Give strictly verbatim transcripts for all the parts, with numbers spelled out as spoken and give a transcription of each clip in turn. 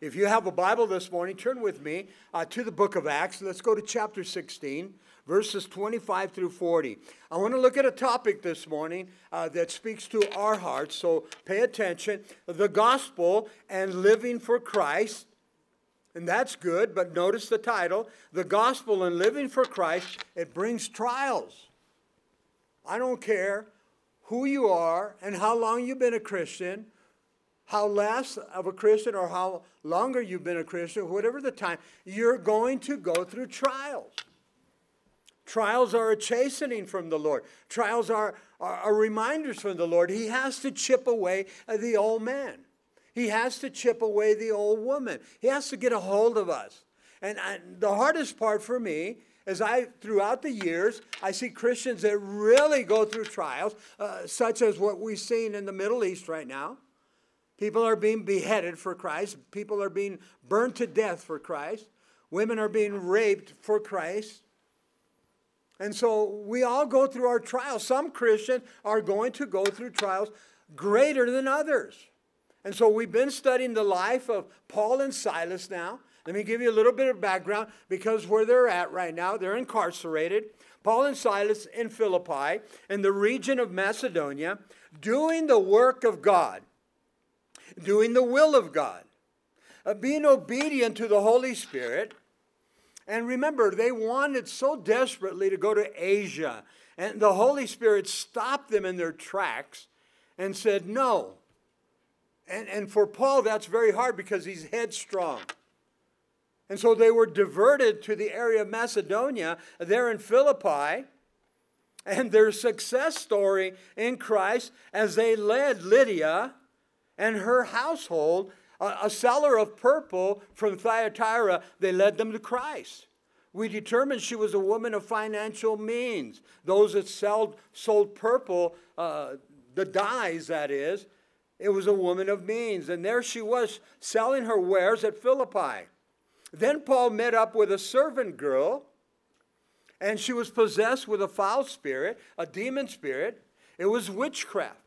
If you have a Bible this morning, turn with me uh, to the book of Acts. Let's go to chapter sixteen, verses twenty-five through forty. I want to look at a topic this morning uh, that speaks to our hearts, so pay attention. The gospel and living for Christ. And that's good, but notice the title, The Gospel and Living for Christ. It brings trials. I don't care who you are and how long you've been a Christian, how less of a Christian or how longer you've been a Christian, whatever the time, you're going to go through trials. Trials are a chastening from the Lord. Trials are, are, are reminders from the Lord. He has to chip away the old man. He has to chip away the old woman. He has to get a hold of us. And I, the hardest part for me is I, throughout the years, I see Christians that really go through trials, uh, such as what we've seen in the Middle East right now. People are being beheaded for Christ. People are being burned to death for Christ. Women are being raped for Christ. And so we all go through our trials. Some Christians are going to go through trials greater than others. And so we've been studying the life of Paul and Silas now. Let me give you a little bit of background because where they're at right now, they're incarcerated. Paul and Silas in Philippi in the region of Macedonia, doing the work of God, doing the will of God, of being obedient to the Holy Spirit. And remember, they wanted so desperately to go to Asia. And the Holy Spirit stopped them in their tracks and said, no. And, and for Paul, that's very hard because he's headstrong. And so they were diverted to the area of Macedonia there in Philippi. And their success story in Christ as they led Lydia and her household, a, a seller of purple from Thyatira, they led them to Christ. We determined she was a woman of financial means. Those that sold, sold purple, uh, the dyes that is, it was a woman of means. And there she was selling her wares at Philippi. Then Paul met up with a servant girl. And she was possessed with a foul spirit, a demon spirit. It was witchcraft.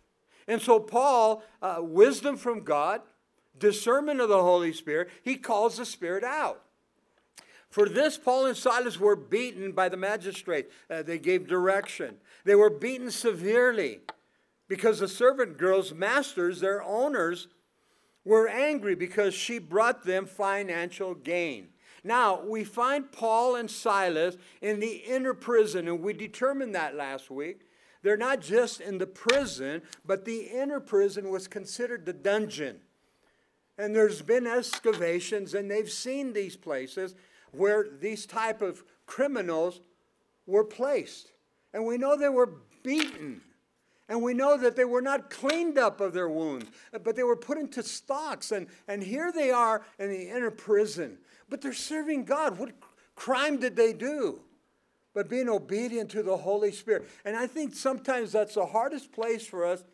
And so Paul, uh, wisdom from God, discernment of the Holy Spirit, he calls the spirit out. For this, Paul and Silas were beaten by the magistrate. Uh, they gave direction. They were beaten severely. Because the servant girl's masters, their owners, were angry because she brought them financial gain. Now, we find Paul and Silas in the inner prison, and we determined that last week. They're not just in the prison, but the inner prison was considered the dungeon. And there's been excavations, and they've seen these places where these type of criminals were placed. And we know they were beaten. And we know that they were not cleaned up of their wounds, but they were put into stocks. And, and here they are in the inner prison. But they're serving God. What crime did they do? But being obedient to the Holy Spirit. And I think sometimes that's the hardest place for us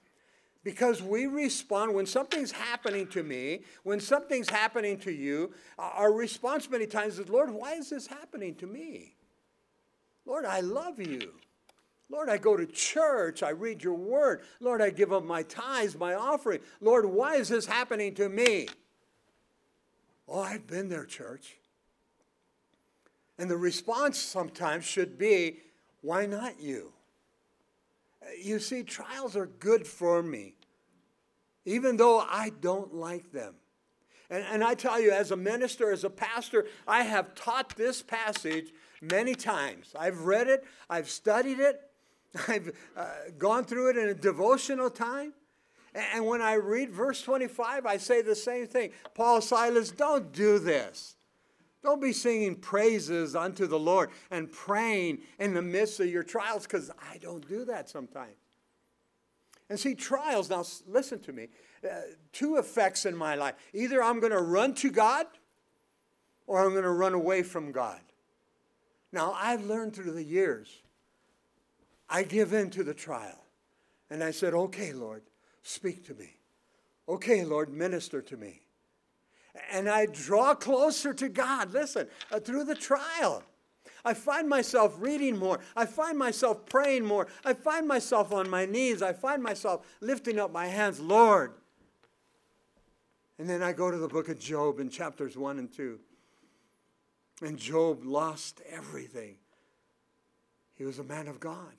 because we respond. When something's happening to me, when something's happening to you, our response many times is, Lord, why is this happening to me? Lord, I love you. Lord, I go to church. I read your word. Lord, I give up my tithes, my offering. Lord, why is this happening to me? Oh, I've been there, church. And the response sometimes should be, why not you? You see, trials are good for me, even though I don't like them. And, and I tell you, as a minister, as a pastor, I have taught this passage many times. I've read it. I've studied it. I've uh, gone through it in a devotional time. And when I read verse twenty-five, I say the same thing. Paul, Silas, don't do this. Don't be singing praises unto the Lord and praying in the midst of your trials, because I don't do that sometimes. And see, trials, now listen to me, uh, two effects in my life. Either I'm going to run to God or I'm going to run away from God. Now, I've learned through the years, I give in to the trial. And I said, okay, Lord, speak to me. Okay, Lord, minister to me. And I draw closer to God, listen, uh, through the trial. I find myself reading more. I find myself praying more. I find myself on my knees. I find myself lifting up my hands, Lord. And then I go to the book of Job in chapters one and two. And Job lost everything. He was a man of God.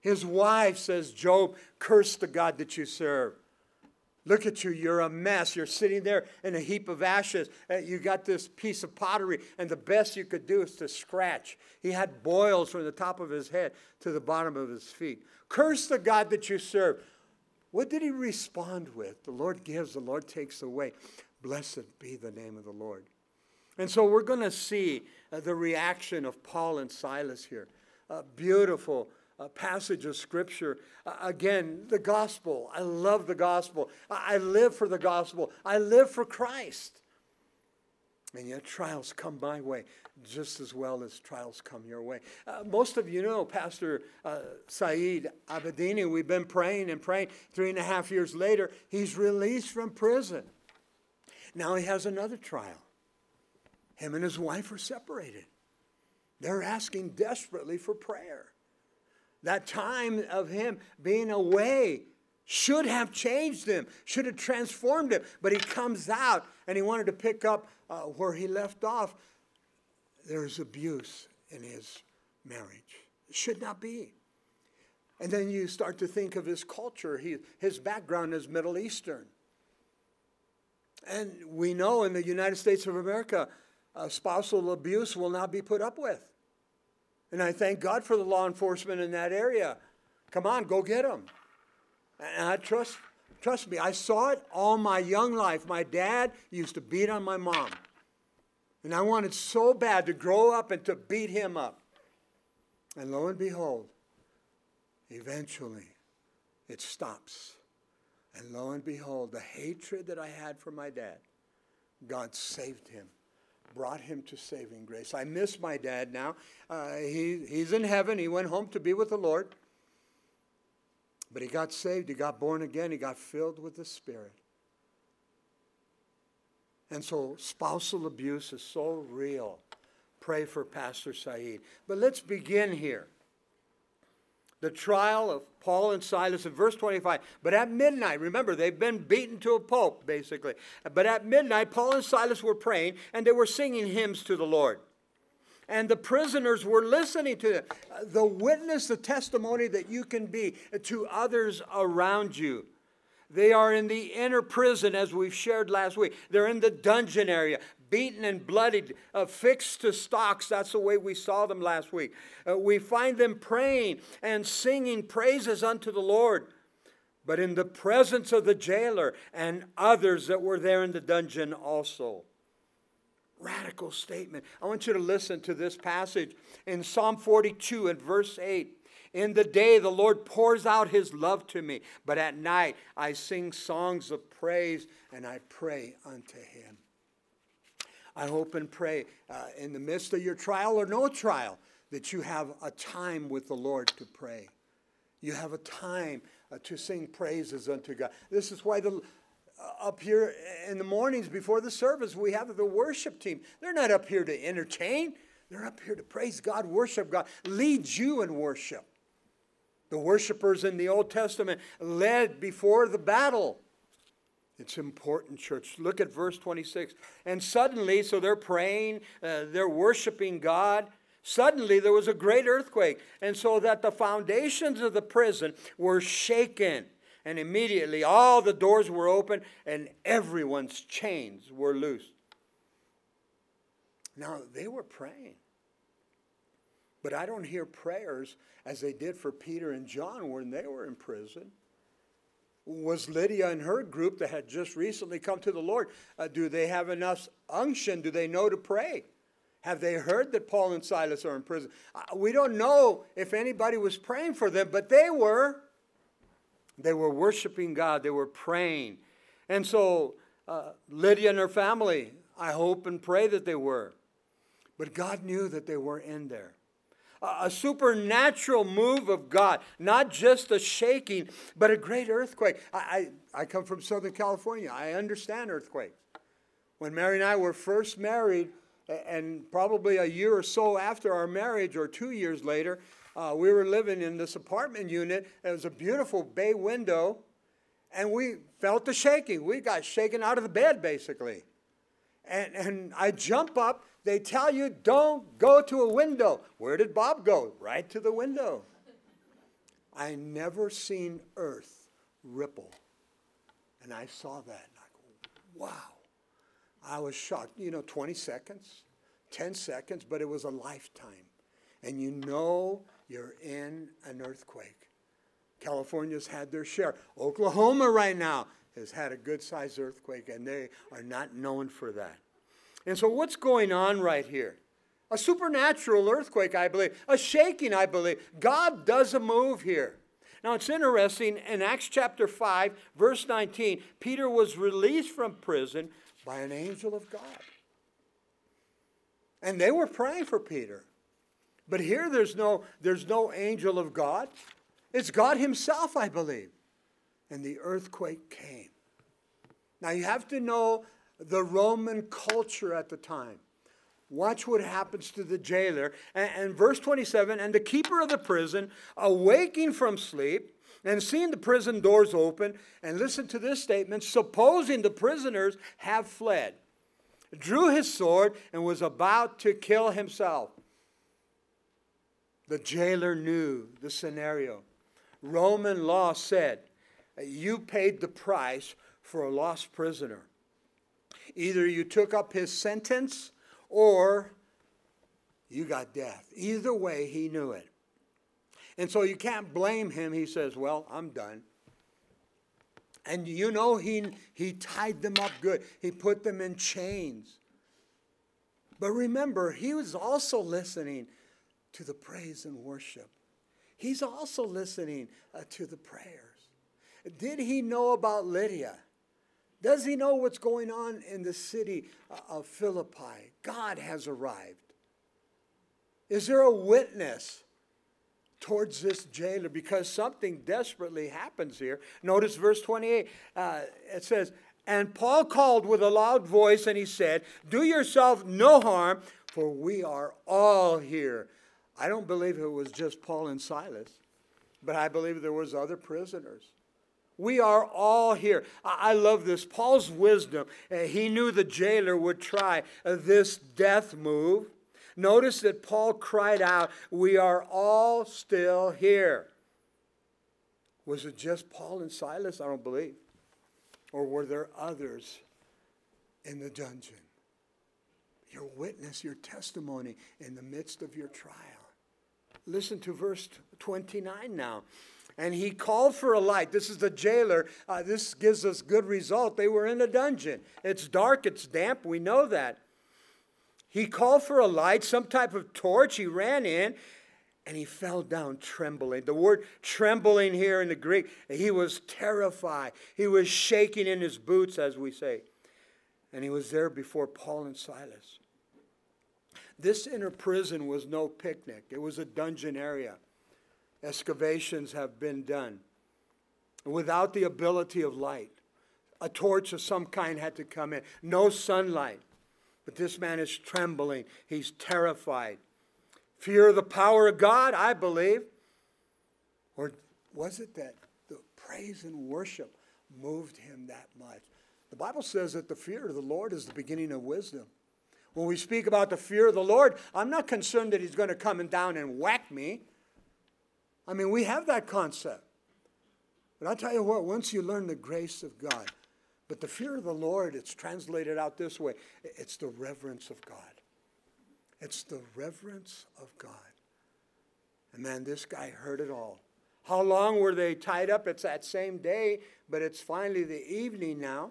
His wife says, Job, curse the God that you serve. Look at you, you're a mess. You're sitting there in a heap of ashes. You got this piece of pottery, and the best you could do is to scratch. He had boils from the top of his head to the bottom of his feet. Curse the God that you serve. What did he respond with? The Lord gives, the Lord takes away. Blessed be the name of the Lord. And so we're going to see uh, the reaction of Paul and Silas here. A beautiful uh, passage of Scripture. Uh, again, the gospel. I love the gospel. I-, I live for the gospel. I live for Christ. And yet trials come my way just as well as trials come your way. Uh, most of you know Pastor uh, Saeed Abedini. We've been praying and praying. Three and a half years later, he's released from prison. Now he has another trial. Him and his wife are separated. They're asking desperately for prayer. That time of him being away should have changed him, should have transformed him. But he comes out and he wanted to pick up uh, where he left off. There's abuse in his marriage. It should not be. And then you start to think of his culture. He, his background is Middle Eastern. And we know in the United States of America, Uh, spousal abuse will not be put up with. And I thank God for the law enforcement in that area. Come on, go get them. And I trust, trust me, I saw it all my young life. My dad used to beat on my mom. And I wanted so bad to grow up and to beat him up. And lo and behold, eventually it stops. And lo and behold, the hatred that I had for my dad, God saved him. Brought him to saving grace. I miss my dad now. Uh, he, he's in heaven. He went home to be with the Lord. But he got saved. He got born again. He got filled with the Spirit. And so spousal abuse is so real. Pray for Pastor Saeed. But let's begin here. The trial of Paul and Silas in verse twenty-five. But at midnight, remember, they've been beaten to a pulp, basically. But at midnight, Paul and Silas were praying, and they were singing hymns to the Lord. And the prisoners were listening to them. The witness, the testimony that you can be to others around you. They are in the inner prison, as we've shared last week. They're in the dungeon area, beaten and bloodied, affixed to stocks. That's the way we saw them last week. Uh, we find them praying and singing praises unto the Lord. But in the presence of the jailer and others that were there in the dungeon also. Radical statement. I want you to listen to this passage in Psalm forty-two and verse eight. In the day the Lord pours out his love to me, but at night I sing songs of praise and I pray unto him. I hope and pray uh, in the midst of your trial or no trial that you have a time with the Lord to pray. You have a time uh, to sing praises unto God. This is why the uh, up here in the mornings before the service we have the worship team. They're not up here to entertain. They're up here to praise God, worship God, lead you in worship. The worshipers in the Old Testament led before the battle. It's important, church. Look at verse twenty-six. And suddenly, so they're praying, uh, they're worshiping God. Suddenly there was a great earthquake, and so that the foundations of the prison were shaken. And immediately all the doors were open and everyone's chains were loosed. Now, they were praying. But I don't hear prayers as they did for Peter and John when they were in prison. Was Lydia and her group that had just recently come to the Lord, uh, do they have enough unction? Do they know to pray? Have they heard that Paul and Silas are in prison? Uh, we don't know if anybody was praying for them, but they were. They were worshiping God. They were praying. And so uh, Lydia and her family, I hope and pray that they were. But God knew that they were in there. A supernatural move of God, not just a shaking, but a great earthquake. I, I, I come from Southern California. I understand earthquakes. When Mary and I were first married, and probably a year or so after our marriage, or two years later, uh, we were living in this apartment unit. It was a beautiful bay window, and we felt the shaking. We got shaken out of the bed, basically. And, and I jump up. They tell you, don't go to a window. Where did Bob go? Right to the window. I never seen earth ripple. And I saw that. And I go, wow. I was shocked. You know, twenty seconds, ten seconds, but it was a lifetime. And you know you're in an earthquake. California's had their share. Oklahoma right now has had a good-sized earthquake, and they are not known for that. And so what's going on right here? A supernatural earthquake, I believe. A shaking, I believe. God does a move here. Now, it's interesting. In Acts chapter five, verse nineteen, Peter was released from prison by an angel of God. And they were praying for Peter. But here there's no, there's no angel of God. It's God himself, I believe. And the earthquake came. Now, you have to know the Roman culture at the time. Watch what happens to the jailer. And, and verse twenty-seven, and the keeper of the prison, awaking from sleep, and seeing the prison doors open, and listen to this statement, supposing the prisoners have fled, drew his sword and was about to kill himself. The jailer knew the scenario. Roman law said, you paid the price for a lost prisoner. Either you took up his sentence or you got death. Either way, he knew it. And so you can't blame him. He says, well, I'm done. And you know he, he tied them up good. He put them in chains. But remember, he was also listening to the praise and worship. He's also listening uh, to the prayers. Did he know about Lydia? Does he know what's going on in the city of Philippi? God has arrived. Is there a witness towards this jailer? Because something desperately happens here. Notice verse twenty-eight. Uh, it says, and Paul called with a loud voice, and he said, do yourself no harm, for we are all here. I don't believe it was just Paul and Silas, but I believe there was other prisoners. We are all here. I love this. Paul's wisdom. He knew the jailer would try this death move. Notice that Paul cried out, we are all still here. Was it just Paul and Silas? I don't believe. Or were there others in the dungeon? Your witness, your testimony in the midst of your trial. Listen to verse twenty-nine now. And he called for a light. This is the jailer. Uh, this gives us good result. They were in a dungeon. It's dark. It's damp. We know that. He called for a light, some type of torch. He ran in, and he fell down trembling. The word trembling here in the Greek, he was terrified. He was shaking in his boots, as we say. And he was there before Paul and Silas. This inner prison was no picnic. It was a dungeon area. Excavations have been done. Without the ability of light, a torch of some kind had to come in. No sunlight. But this man is trembling. He's terrified. Fear of the power of God, I believe. Or was it that the praise and worship moved him that much? The Bible says that the fear of the Lord is the beginning of wisdom. When we speak about the fear of the Lord, I'm not concerned that he's going to come down and whack me. I mean, we have that concept. But I'll tell you what, once you learn the grace of God, but the fear of the Lord, it's translated out this way. It's the reverence of God. It's the reverence of God. And man, this guy heard it all. How long were they tied up? It's that same day, but it's finally the evening now.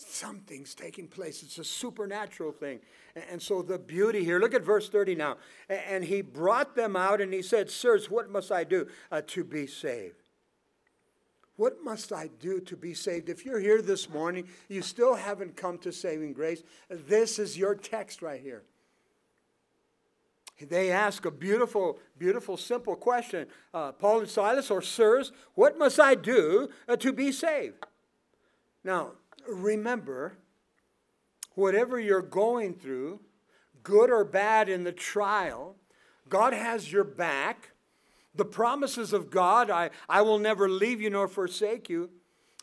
Something's taking place. It's a supernatural thing. And so the beauty here, look at verse thirty now. And he brought them out and he said, sirs, what must I do uh, to be saved? What must I do to be saved? If you're here this morning, you still haven't come to saving grace. This is your text right here. They ask a beautiful, beautiful, simple question. Uh, Paul and Silas, or sirs, what must I do uh, to be saved? Now, remember, whatever you're going through, good or bad in the trial, God has your back. The promises of God, I, I will never leave you nor forsake you.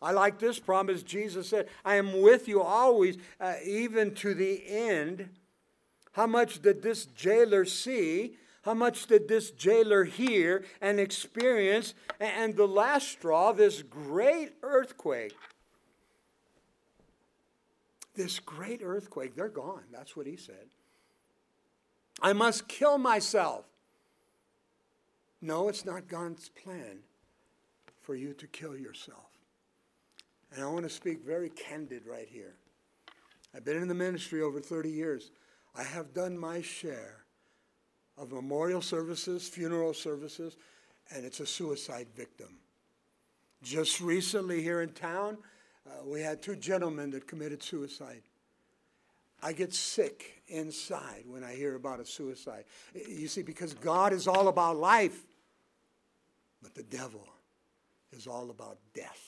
I like this promise. Jesus said, I am with you always, uh, even to the end. How much did this jailer see? How much did this jailer hear and experience? And the last straw, this great earthquake. This great earthquake, they're gone. That's what he said. I must kill myself. No, it's not God's plan for you to kill yourself. And I want to speak very candid right here. I've been in the ministry over thirty years. I have done my share of memorial services, funeral services, and it's a suicide victim. Just recently here in town, uh, we had two gentlemen that committed suicide. I get sick inside when I hear about a suicide. You see, because God is all about life, but the devil is all about death.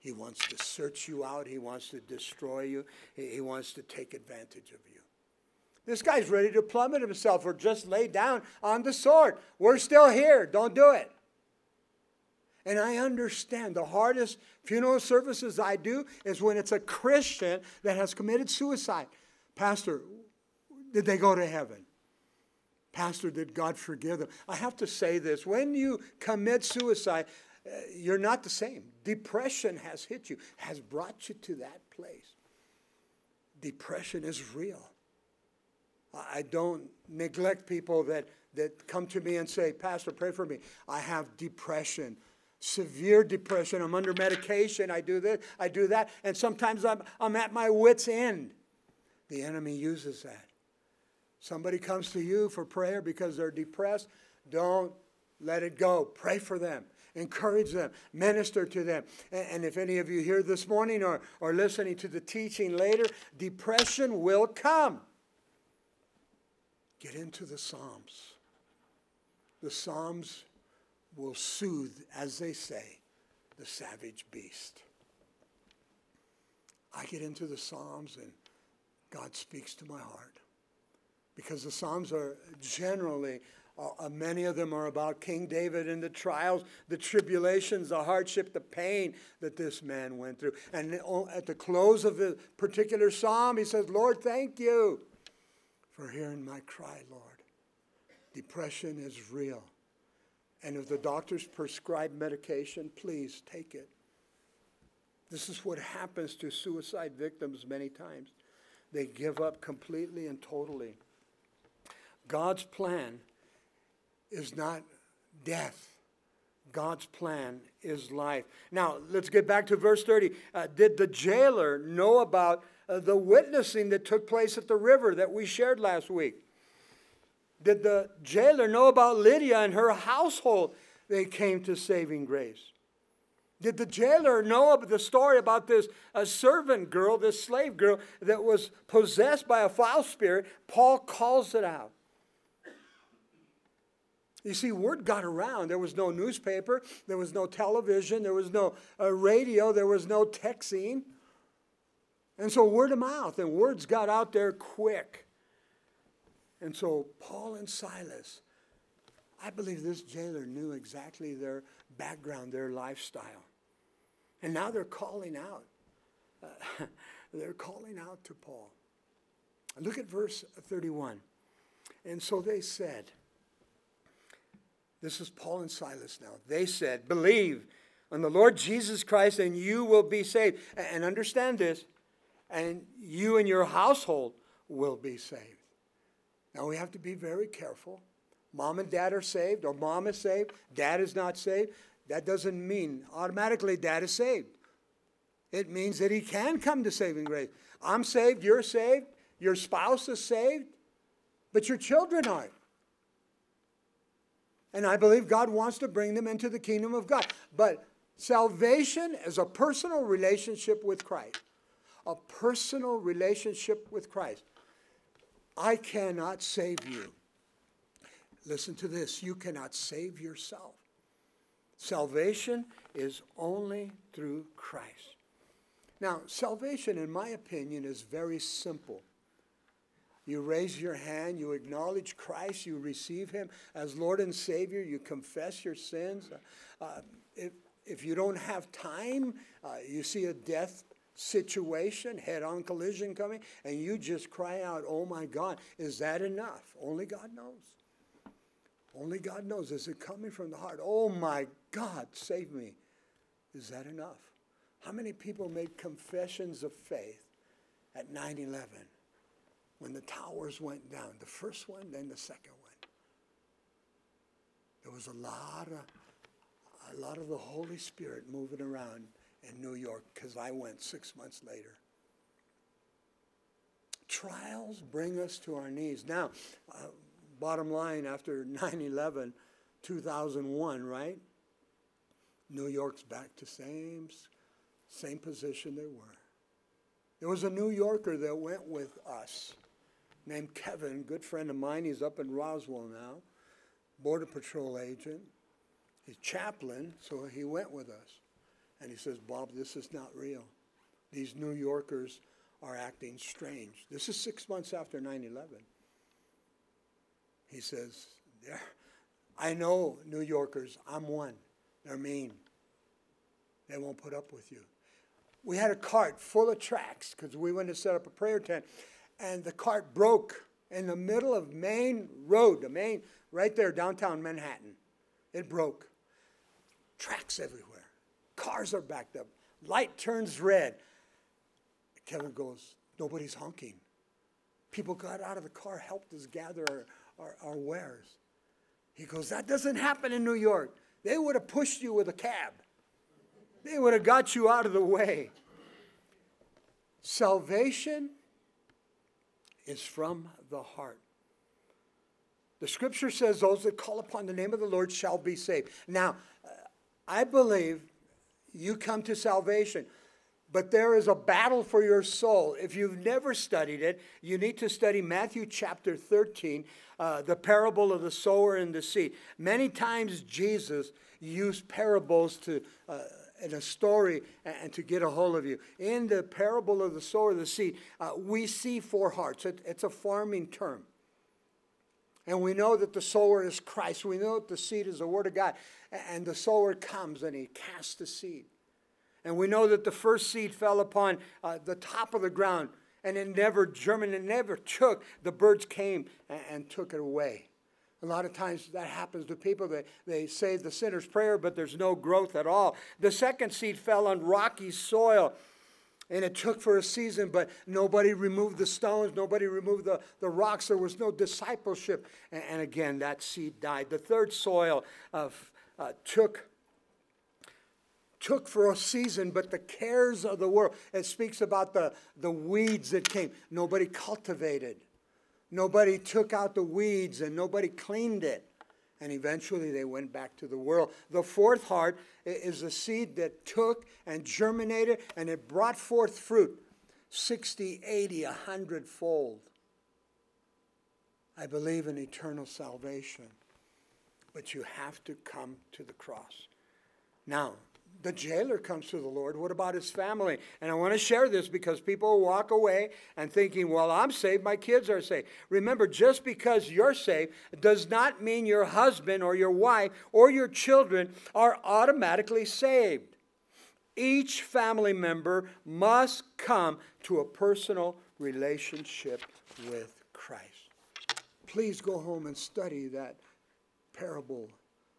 He wants to search you out. He wants to destroy you. He wants to take advantage of you. This guy's ready to plummet himself or just lay down on the sword. We're still here. Don't do it. And I understand the hardest funeral services I do is when it's a Christian that has committed suicide. Pastor, did they go to heaven? Pastor, did God forgive them? I have to say this. When you commit suicide, you're not the same. Depression has hit you, has brought you to that place. Depression is real. I don't neglect people that, that come to me and say, Pastor, pray for me. I have depression, severe depression. I'm under medication. I do this, I do that. And sometimes I'm, I'm at my wit's end. The enemy uses that. Somebody comes to you for prayer because they're depressed. Don't let it go. Pray for them. Encourage them. Minister to them. And, and if any of you here this morning or, or listening to the teaching later, depression will come. Get into the Psalms. The Psalms will soothe, as they say, the savage beast. I get into the Psalms and God speaks to my heart. Because the Psalms are generally, uh, many of them are about King David and the trials, the tribulations, the hardship, the pain that this man went through. And at the close of the particular Psalm, he says, Lord, thank you for hearing my cry, Lord. Depression is real. And if the doctors prescribe medication, please take it. This is what happens to suicide victims many times. They give up completely and totally. God's plan is not death. God's plan is life. Now, let's get back to verse thirty. Uh, did the jailer know about Uh, the witnessing that took place at the river that we shared last week? Did the jailer know about Lydia and her household? They came to saving grace. Did the jailer know of the story about this uh, servant girl, this slave girl that was possessed by a foul spirit? Paul calls it out. You see, word got around. There was no newspaper. There was no television. There was no uh, radio. There was no texting. And so word of mouth, and words got out there quick. And so Paul and Silas, I believe this jailer knew exactly their background, their lifestyle. And now they're calling out. Uh, they're calling out to Paul. Look at verse thirty-one. And so they said, this is Paul and Silas now. They said, believe on the Lord Jesus Christ and you will be saved. And understand this. And you and your household will be saved. Now we have to be very careful. Mom and dad are saved, or mom is saved, dad is not saved. That doesn't mean automatically dad is saved. It means that he can come to saving grace. I'm saved, you're saved, your spouse is saved, but your children aren't. And I believe God wants to bring them into the kingdom of God. But salvation is a personal relationship with Christ. A personal relationship with Christ. I cannot save you. Listen to this. You cannot save yourself. Salvation is only through Christ. Now, salvation, in my opinion, is very simple. You raise your hand, you acknowledge Christ, you receive him as Lord and Savior, you confess your sins. Uh, if, if you don't have time, uh, you see a death situation, head-on collision coming, and you just cry out, oh my God, is that enough? Only God knows. Only God knows. Is it coming from the heart? Oh my God, save me. Is that enough? How many people made confessions of faith at nine eleven? When the towers went down, the first one, then the second one. There was a lot of, a lot of the Holy Spirit moving around in New York, because I went six months later. Trials bring us to our knees. Now, uh, bottom line, after nine eleven, two thousand one, right? New York's back to same, same position they were. There was a New Yorker that went with us named Kevin, good friend of mine. He's up in Roswell now, Border Patrol agent. He's chaplain, so he went with us. And he says, Bob, this is not real. These New Yorkers are acting strange. This is six months after nine eleven. He says, yeah, I know New Yorkers. I'm one. They're mean. They won't put up with you. We had a cart full of tracts because we went to set up a prayer tent. And the cart broke in the middle of Main Road, the main, right there, downtown Manhattan. It broke. Tracts everywhere. Cars are backed up. Light turns red. Kevin goes, nobody's honking. People got out of the car, helped us gather our, our, our wares. He goes, that doesn't happen in New York. They would have pushed you with a cab. They would have got you out of the way. Salvation is from the heart. The scripture says those that call upon the name of the Lord shall be saved. Now, I believe you come to salvation, but there is a battle for your soul. If you've never studied it, you need to study Matthew chapter thirteen, uh, the parable of the sower and the seed. Many times Jesus used parables to... Uh, and a story, and to get a hold of you. In the parable of the sower of the seed, uh, we see four hearts. It, it's a farming term. And we know that the sower is Christ. We know that the seed is the word of God. And the sower comes and he casts the seed. And we know that the first seed fell upon uh, the top of the ground, and it never germinated, it never took. The birds came and, and took it away. A lot of times that happens to people. They, they say the sinner's prayer, but there's no growth at all. The second seed fell on rocky soil, and it took for a season, but nobody removed the stones. Nobody removed the, the rocks. There was no discipleship. And, and again, that seed died. The third soil of, uh, took, took for a season, but the cares of the world. It speaks about the, the weeds that came. Nobody cultivated. Nobody took out the weeds and nobody cleaned it. And eventually they went back to the world. The fourth heart is the seed that took and germinated, and it brought forth fruit, sixty, eighty, a hundred fold. I believe in eternal salvation, but you have to come to the cross. Now, the jailer comes to the Lord. What about his family? And I want to share this because people walk away and thinking, well, I'm saved, my kids are saved. Remember, just because you're saved does not mean your husband or your wife or your children are automatically saved. Each family member must come to a personal relationship with Christ. Please go home and study that parable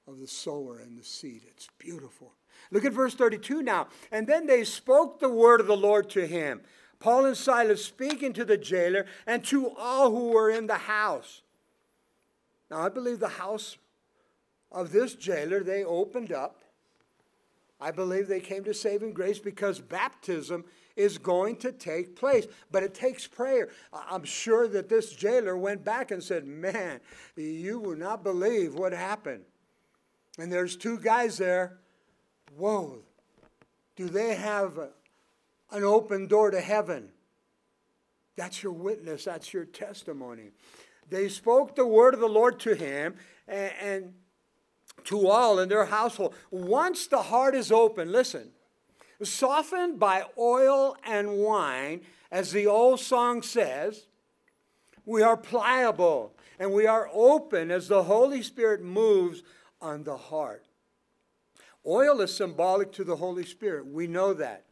of the sower and the seed. It's beautiful. Look at verse thirty-two now. And then they spoke the word of the Lord to him, Paul and Silas speaking to the jailer and to all who were in the house. Now, I believe the house of this jailer, they opened up. I believe they came to saving grace because baptism is going to take place, but it takes prayer. I'm sure that this jailer went back and said, man, you will not believe what happened. And there's two guys there. Whoa, do they have a, an open door to heaven? That's your witness. That's your testimony. They spoke the word of the Lord to him and, and to all in their household. Once the heart is open, listen, softened by oil and wine, as the old song says, We are pliable, and we are open as the Holy Spirit moves on the heart. Oil is symbolic to the Holy Spirit. We know that.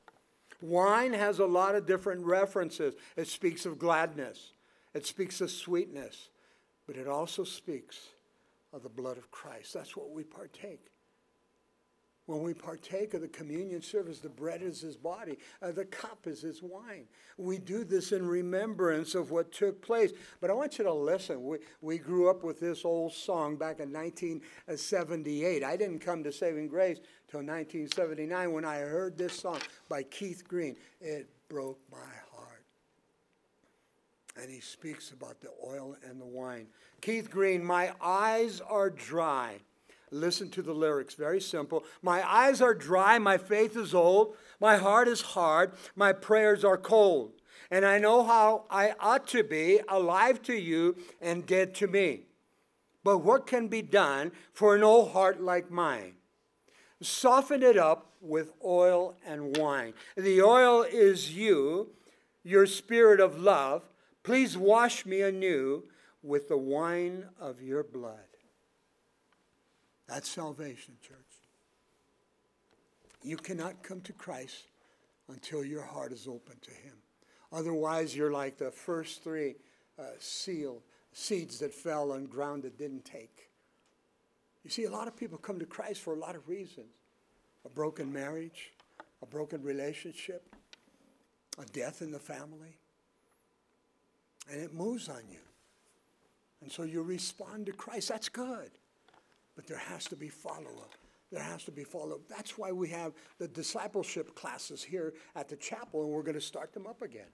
Wine has a lot of different references. It speaks of gladness. It speaks of sweetness. But it also speaks of the blood of Christ. That's what we partake. When we partake of the communion service, the bread is his body, uh, the cup is his wine. We do this in remembrance of what took place. But I want you to listen. We, we grew up with this old song back in nineteen seventy-eight. I didn't come to saving grace till nineteen seventy-nine when I heard this song by Keith Green. It broke my heart. And he speaks about the oil and the wine. Keith Green, my eyes are dry. Listen to the lyrics, very simple. My eyes are dry, my faith is old, my heart is hard, my prayers are cold, and I know how I ought to be, alive to you and dead to me. But what can be done for an old heart like mine? Soften it up with oil and wine. The oil is you, your spirit of love. Please wash me anew with the wine of your blood. That's salvation, church. You cannot come to Christ until your heart is open to him. Otherwise, you're like the first three uh, seal, seeds that fell on ground that didn't take. You see, a lot of people come to Christ for a lot of reasons. A broken marriage, a broken relationship, a death in the family. And it moves on you. And so you respond to Christ. That's good. But there has to be follow-up. There has to be follow-up. That's why we have the discipleship classes here at the chapel, and we're going to start them up again.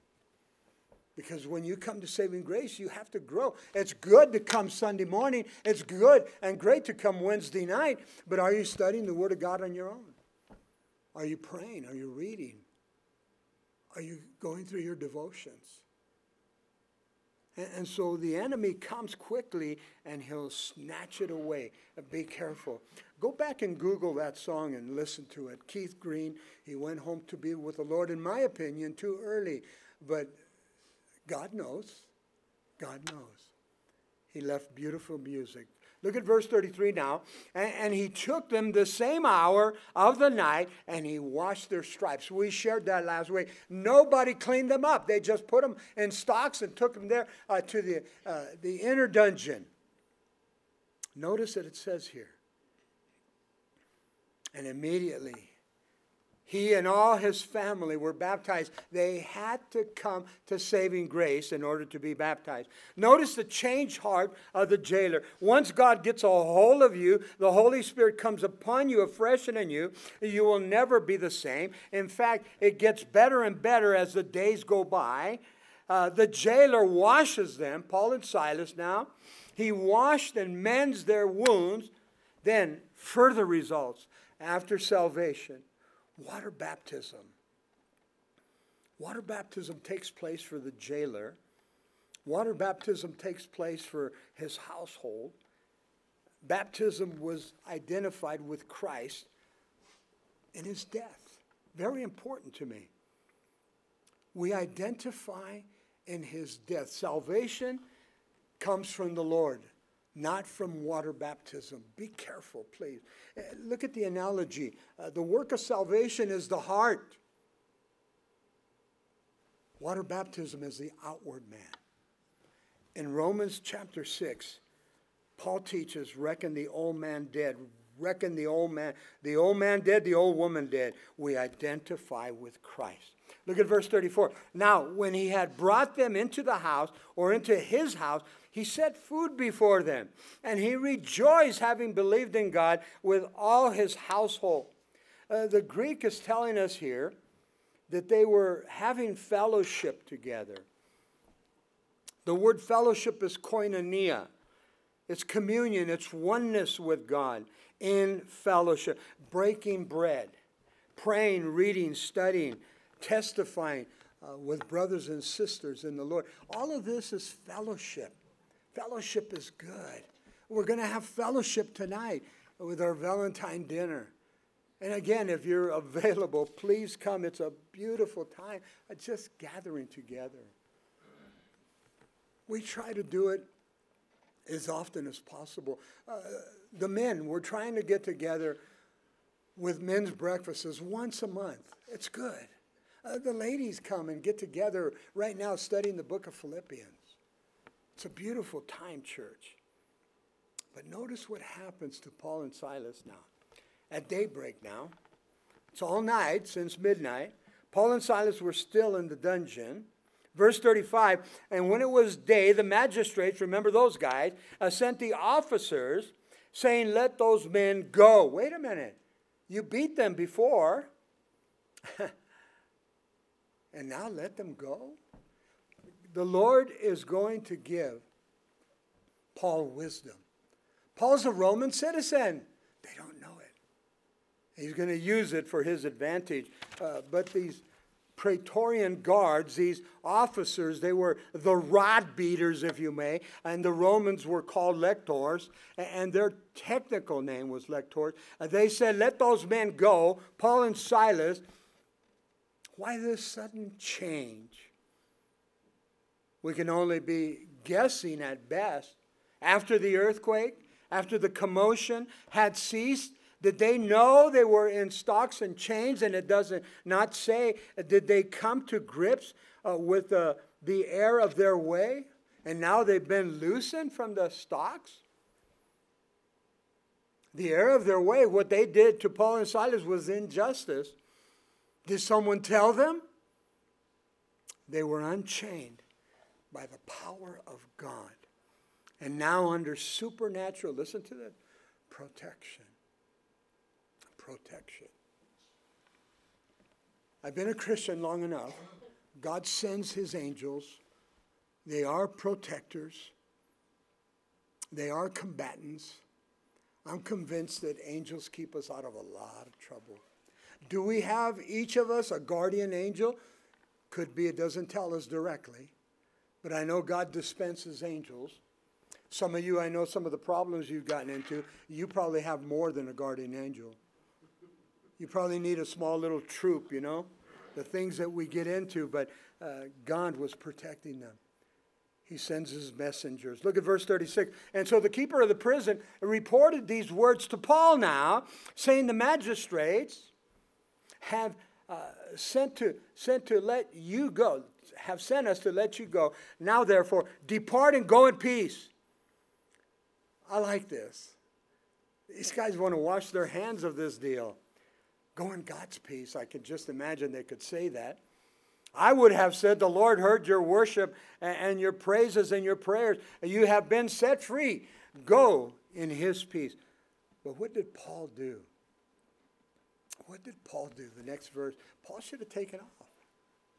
Because when you come to saving grace, you have to grow. It's good to come Sunday morning. It's good and great to come Wednesday night. But are you studying the Word of God on your own? Are you praying? Are you reading? Are you going through your devotions? And so the enemy comes quickly, and he'll snatch it away. Be careful. Go back and Google that song and listen to it. Keith Green, he went home to be with the Lord, in my opinion, too early. But God knows. God knows. He left beautiful music. Look at verse thirty-three now. And, and he took them the same hour of the night, and he washed their stripes. We shared that last week. Nobody cleaned them up. They just put them in stocks and took them there uh, to the, uh, the inner dungeon. Notice that it says here, and immediately he and all his family were baptized. They had to come to saving grace in order to be baptized. Notice the changed heart of the jailer. Once God gets a hold of you, the Holy Spirit comes upon you afresh and anew. You will never be the same. In fact, it gets better and better as the days go by. Uh, the jailer washes them, Paul and Silas now. He washed and mends their wounds. Then further results after salvation. Water baptism. Water baptism takes place for the jailer. Water baptism takes place for his household. Baptism was identified with Christ in his death. Very important to me. We identify in his death. Salvation comes from the Lord, not from water baptism. Be careful, please. Look at the analogy. Uh, the work of salvation is the heart. Water baptism is the outward man. In Romans chapter six, Paul teaches, reckon the old man dead. Reckon the old man, the old man dead, the old woman dead. We identify with Christ. Look at verse thirty-four. Now, when he had brought them into the house, or into his house, he set food before them, and he rejoiced, having believed in God with all his household. Uh, the Greek is telling us here that they were having fellowship together. The word fellowship is koinonia. It's communion. It's oneness with God in fellowship. Breaking bread, praying, reading, studying, testifying uh, with brothers and sisters in the Lord. All of this is fellowship. Fellowship is good. We're going to have fellowship tonight with our Valentine dinner. And again, if you're available, please come. It's a beautiful time, just gathering together. We try to do it as often as possible. Uh, the men, we're trying to get together with men's breakfasts once a month. It's good. Uh, the ladies come and get together right now studying the book of Philippians. It's a beautiful time, church. But notice what happens to Paul and Silas now. At daybreak now, it's all night since midnight, Paul and Silas were still in the dungeon. Verse thirty-five, and when it was day, the magistrates, remember those guys, uh, sent the officers saying, let those men go. Wait a minute. You beat them before. And now let them go? The Lord is going to give Paul wisdom. Paul's a Roman citizen. They don't know it. He's going to use it for his advantage. Uh, but these Praetorian guards, these officers, they were the rod beaters, if you may, and the Romans were called lectors, and their technical name was lectors. They said, let those men go, Paul and Silas. Why this sudden change? We can only be guessing at best. After the earthquake, after the commotion had ceased, did they know they were in stocks and chains? And it doesn't not say, did they come to grips uh, with uh, the air of their way? And now they've been loosened from the stocks? The air of their way, what they did to Paul and Silas was injustice. Did someone tell them? They were unchained by the power of God. And now under supernatural, listen to this, protection. Protection. I've been a Christian long enough. God sends his angels. They are protectors. They are combatants. I'm convinced that angels keep us out of a lot of trouble. Do we have each of us a guardian angel? Could be it doesn't tell us directly. But I know God dispenses angels. Some of you, I know some of the problems you've gotten into, you probably have more than a guardian angel. You probably need a small little troop, you know, the things that we get into, but uh, God was protecting them. He sends his messengers. Look at verse thirty-six. And so the keeper of the prison reported these words to Paul now, saying the magistrates have uh, sent to sent to let you go, have sent us to let you go. Now, therefore, depart and go in peace. I like this. These guys want to wash their hands of this deal. Go in God's peace. I could just imagine they could say that. I would have said, the Lord heard your worship and your praises and your prayers. You have been set free. Go in his peace. But what did Paul do? What did Paul do? The next verse. Paul should have taken off.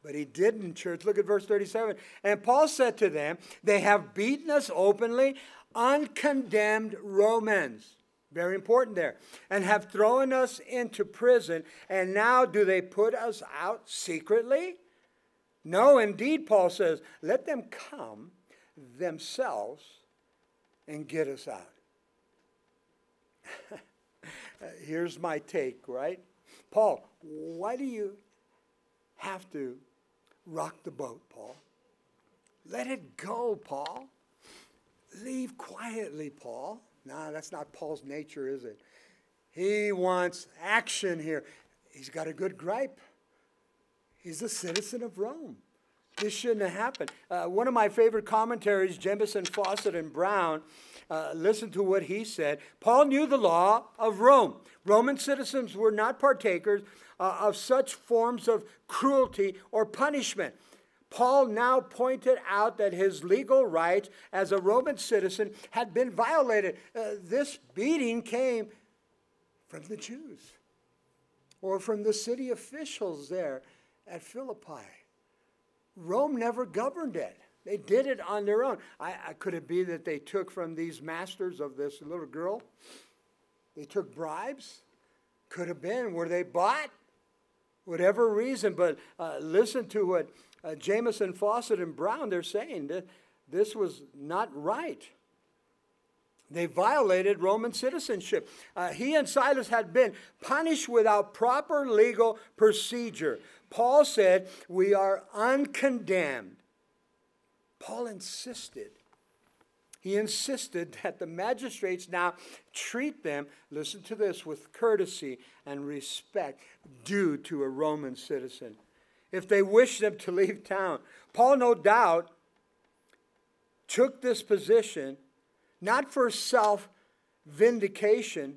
But he didn't, church. Look at verse thirty-seven. And Paul said to them, they have beaten us openly, uncondemned Romans. Very important there. And have thrown us into prison. And now do they put us out secretly? No, indeed, Paul says, let them come themselves and get us out. Here's my take, right? Paul, why do you have to rock the boat, Paul? Let it go, Paul. Leave quietly, Paul. Nah, that's not Paul's nature, is it? He wants action here. He's got a good gripe. He's a citizen of Rome. This shouldn't have happened. Uh, one of my favorite commentaries, Jamieson, Fawcett and Brown, uh, listen to what he said. Paul knew the law of Rome. Roman citizens were not partakers uh, of such forms of cruelty or punishment. Paul now pointed out that his legal rights as a Roman citizen had been violated. Uh, this beating came from the Jews or from the city officials there at Philippi. Rome never governed it. They did it on their own. I, I, could it be that they took from these masters of this little girl? They took bribes? Could have been. Were they bought? Whatever reason. But uh, listen to what Uh, Jamieson, Fawcett, and Brown, they're saying that this was not right. They violated Roman citizenship. Uh, he and Silas had been punished without proper legal procedure. Paul said, we are uncondemned. Paul insisted. He insisted that the magistrates now treat them, listen to this, with courtesy and respect due to a Roman citizen, if they wish them to leave town. Paul, no doubt, took this position not for self-vindication,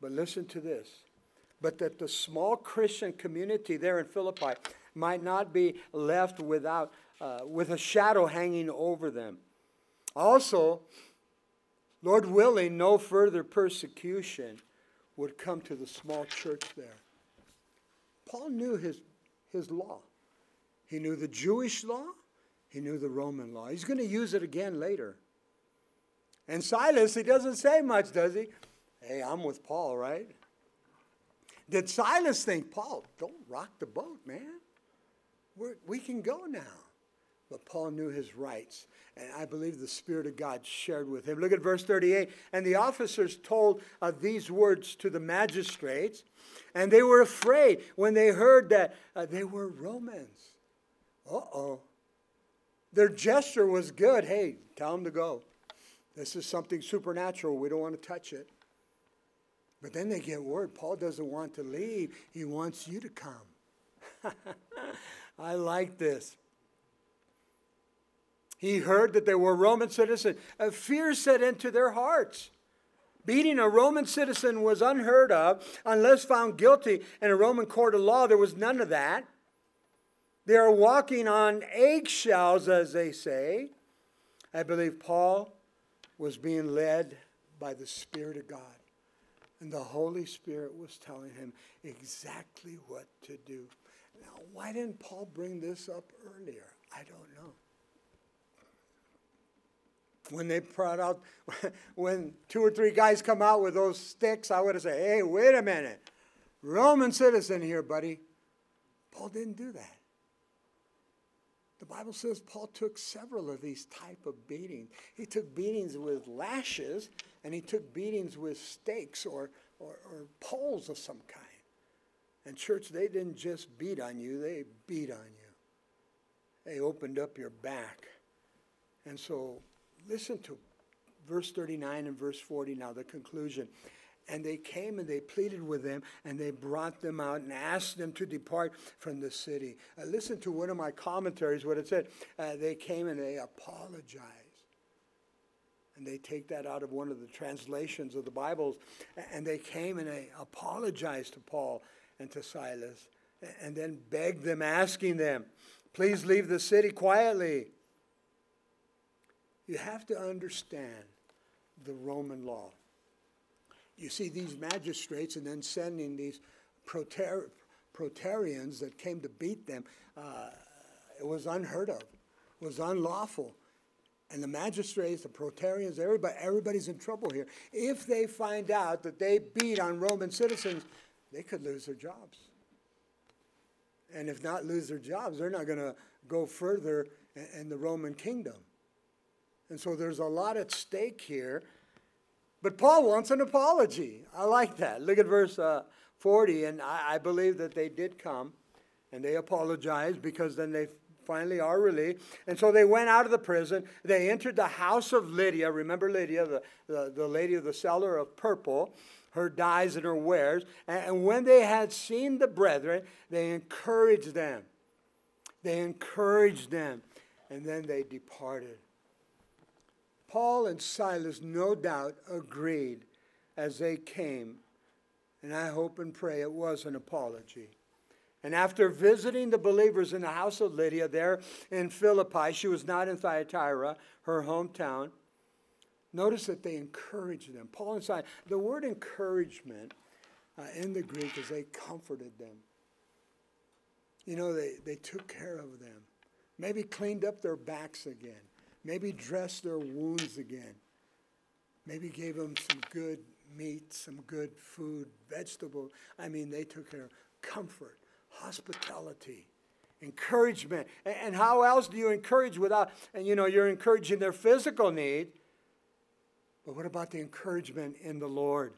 but listen to this, but that the small Christian community there in Philippi might not be left without, uh, with a shadow hanging over them. Also, Lord willing, no further persecution would come to the small church there. Paul knew his, his law. He knew the Jewish law. He knew the Roman law. He's going to use it again later. And Silas, he doesn't say much, does he? Hey, I'm with Paul, right? Did Silas think, Paul, don't rock the boat, man. We're, we can go now. But Paul knew his rights, and I believe the Spirit of God shared with him. Look at verse thirty-eight. And the officers told uh, these words to the magistrates, and they were afraid when they heard that uh, they were Romans. Uh-oh. Their gesture was good. Hey, tell them to go. This is something supernatural. We don't want to touch it. But then they get word. Paul doesn't want to leave. He wants you to come. I like this. He heard that they were Roman citizens. A fear set into their hearts. Beating a Roman citizen was unheard of unless found guilty in a Roman court of law. There was none of that. They are walking on eggshells, as they say. I believe Paul was being led by the Spirit of God. And the Holy Spirit was telling him exactly what to do. Now, why didn't Paul bring this up earlier? I don't know. When they brought out, when two or three guys come out with those sticks, I would have said, hey, wait a minute. Roman citizen here, buddy. Paul didn't do that. The Bible says Paul took several of these type of beatings. He took beatings with lashes, and he took beatings with stakes or, or, or poles of some kind. And church, they didn't just beat on you, they beat on you. They opened up your back. And so, listen to verse thirty-nine and verse forty now, the conclusion. And they came and they pleaded with them, and they brought them out and asked them to depart from the city. Uh, listen to one of my commentaries, what it said. Uh, they came and they apologized. And they take that out of one of the translations of the Bibles. And they came and they apologized to Paul and to Silas, and then begged them, asking them, please leave the city quietly. You have to understand the Roman law. You see, these magistrates and then sending these proter- proterians that came to beat them, uh, it was unheard of. It was unlawful. And the magistrates, the proterians, everybody, everybody's in trouble here. If they find out that they beat on Roman citizens, they could lose their jobs. And if not lose their jobs, they're not going to go further in, in the Roman kingdom. And so there's a lot at stake here. But Paul wants an apology. I like that. Look at verse uh, forty. And I, I believe that they did come. And they apologized because then they finally are relieved. And so they went out of the prison. They entered the house of Lydia. Remember Lydia, the, the, the lady of the seller of purple, her dyes and her wares. And, and when they had seen the brethren, they encouraged them. They encouraged them. And then they departed. Paul and Silas no doubt agreed as they came, and I hope and pray it was an apology. And after visiting the believers in the house of Lydia there in Philippi, she was not in Thyatira, her hometown, notice that they encouraged them. Paul and Silas, the word encouragement uh, in the Greek is they comforted them. You know, they, they took care of them, maybe cleaned up their backs again. Maybe dress their wounds again. Maybe gave them some good meat, some good food, vegetables. I mean, they took care of comfort, hospitality, encouragement. And how else do you encourage without, and you know, you're encouraging their physical need. But what about the encouragement in the Lord?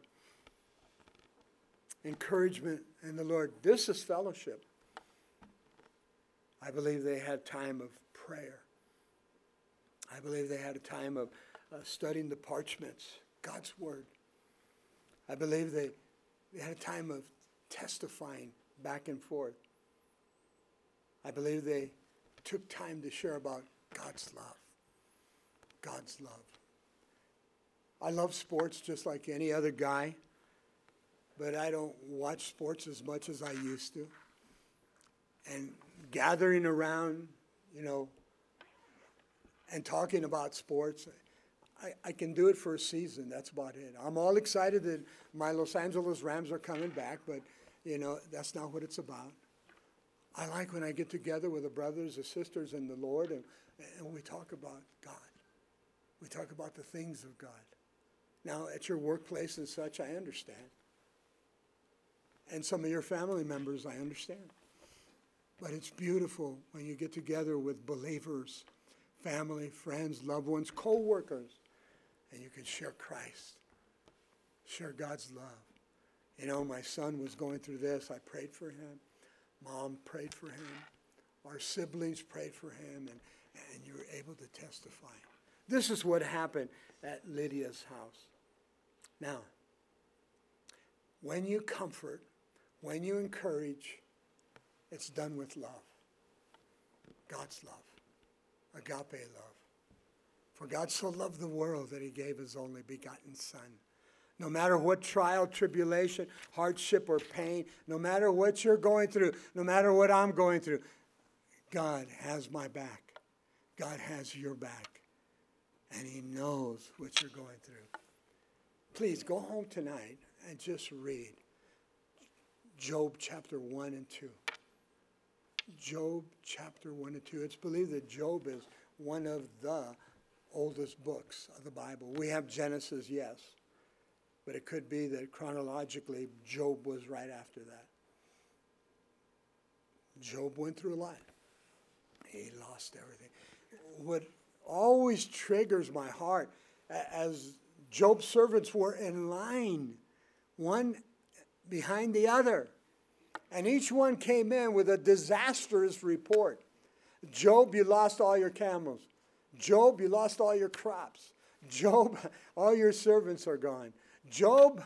Encouragement in the Lord. This is fellowship. I believe they had time of prayer. I believe they had a time of uh, studying the parchments, God's word. I believe they, they had a time of testifying back and forth. I believe they took time to share about God's love. God's love. I love sports just like any other guy, but I don't watch sports as much as I used to. And gathering around, you know, and talking about sports, I, I can do it for a season. That's about it. I'm all excited that my Los Angeles Rams are coming back, but, you know, that's not what it's about. I like when I get together with the brothers and sisters in the Lord, and, and we talk about God. We talk about the things of God. Now, at your workplace and such, I understand. And some of your family members, I understand. But it's beautiful when you get together with believers, family, friends, loved ones, co-workers, and you can share Christ, share God's love. You know, my son was going through this. I prayed for him. Mom prayed for him. Our siblings prayed for him, and, and you were able to testify. This is what happened at Lydia's house. Now, when you comfort, when you encourage, it's done with love. God's love. Agape love. For God so loved the world that he gave his only begotten son. No matter what trial, tribulation, hardship, or pain, no matter what you're going through, no matter what I'm going through, God has my back. God has your back. And he knows what you're going through. Please go home tonight and just read Job chapter one and two. Job chapter one and two. It's believed that Job is one of the oldest books of the Bible. We have Genesis, yes. But it could be that chronologically, Job was right after that. Job went through a lot. He lost everything. What always triggers my heart, as Job's servants were in line, one behind the other. And each one came in with a disastrous report. Job, you lost all your camels. Job, you lost all your crops. Job, all your servants are gone. Job,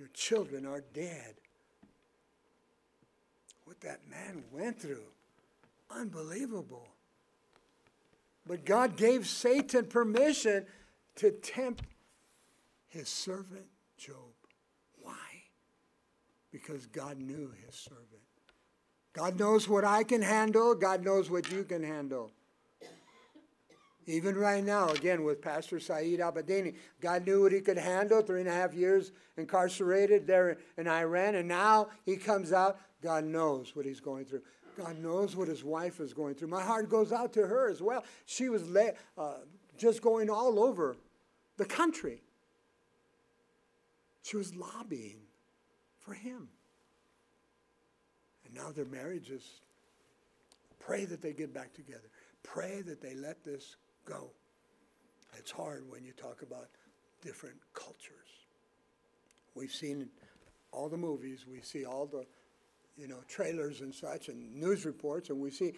your children are dead. What that man went through, unbelievable. But God gave Satan permission to tempt his servant Job. Why? Because God knew his servant. God knows what I can handle. God knows what you can handle. Even right now, again, with Pastor Saeed Abedini, God knew what he could handle. Three and a half years incarcerated there in Iran, and now he comes out. God knows what he's going through. God knows what his wife is going through. My heart goes out to her as well. She was la- uh, just going all over the country. She was lobbying for him. And now their marriages, pray that they get back together. Pray that they let this go. It's hard when you talk about different cultures. We've seen all the movies. We see all the, you know, trailers and such and news reports, and we see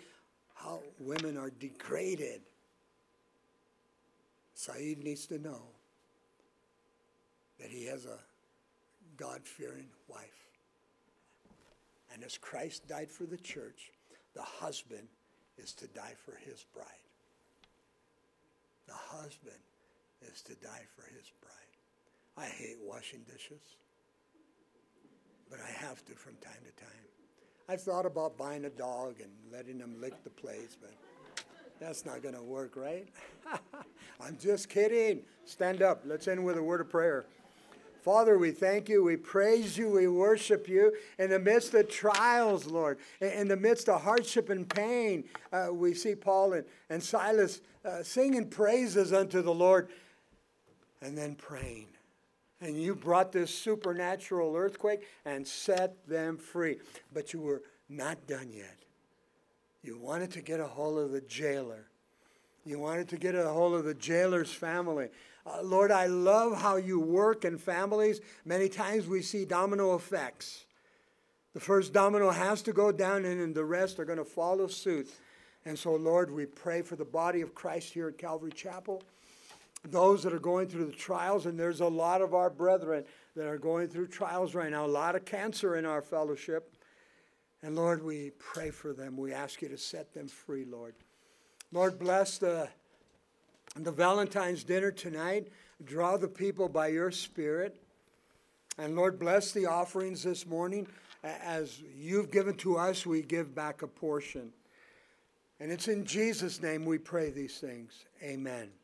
how women are degraded. Saeed needs to know that he has a God-fearing wife. And as Christ died for the church, the husband is to die for his bride. The husband is to die for his bride. I hate washing dishes, but I have to from time to time. I've thought about buying a dog and letting him lick the place, but that's not going to work, right? I'm just kidding. Stand up. Let's end with a word of prayer. Father, we thank you, we praise you, we worship you. In the midst of trials, Lord, in the midst of hardship and pain, uh, we see Paul and, and Silas uh, singing praises unto the Lord and then praying. And you brought this supernatural earthquake and set them free. But you were not done yet. You wanted to get a hold of the jailer. You wanted to get a hold of the jailer's family. Uh, Lord, I love how you work in families. Many times we see domino effects. The first domino has to go down, and then the rest are going to follow suit. And so, Lord, we pray for the body of Christ here at Calvary Chapel, those that are going through the trials, and there's a lot of our brethren that are going through trials right now, a lot of cancer in our fellowship. And, Lord, we pray for them. We ask you to set them free, Lord. Lord, bless the, the Valentine's dinner tonight. Draw the people by your Spirit. And, Lord, bless the offerings this morning. As you've given to us, we give back a portion. And it's in Jesus' name we pray these things. Amen.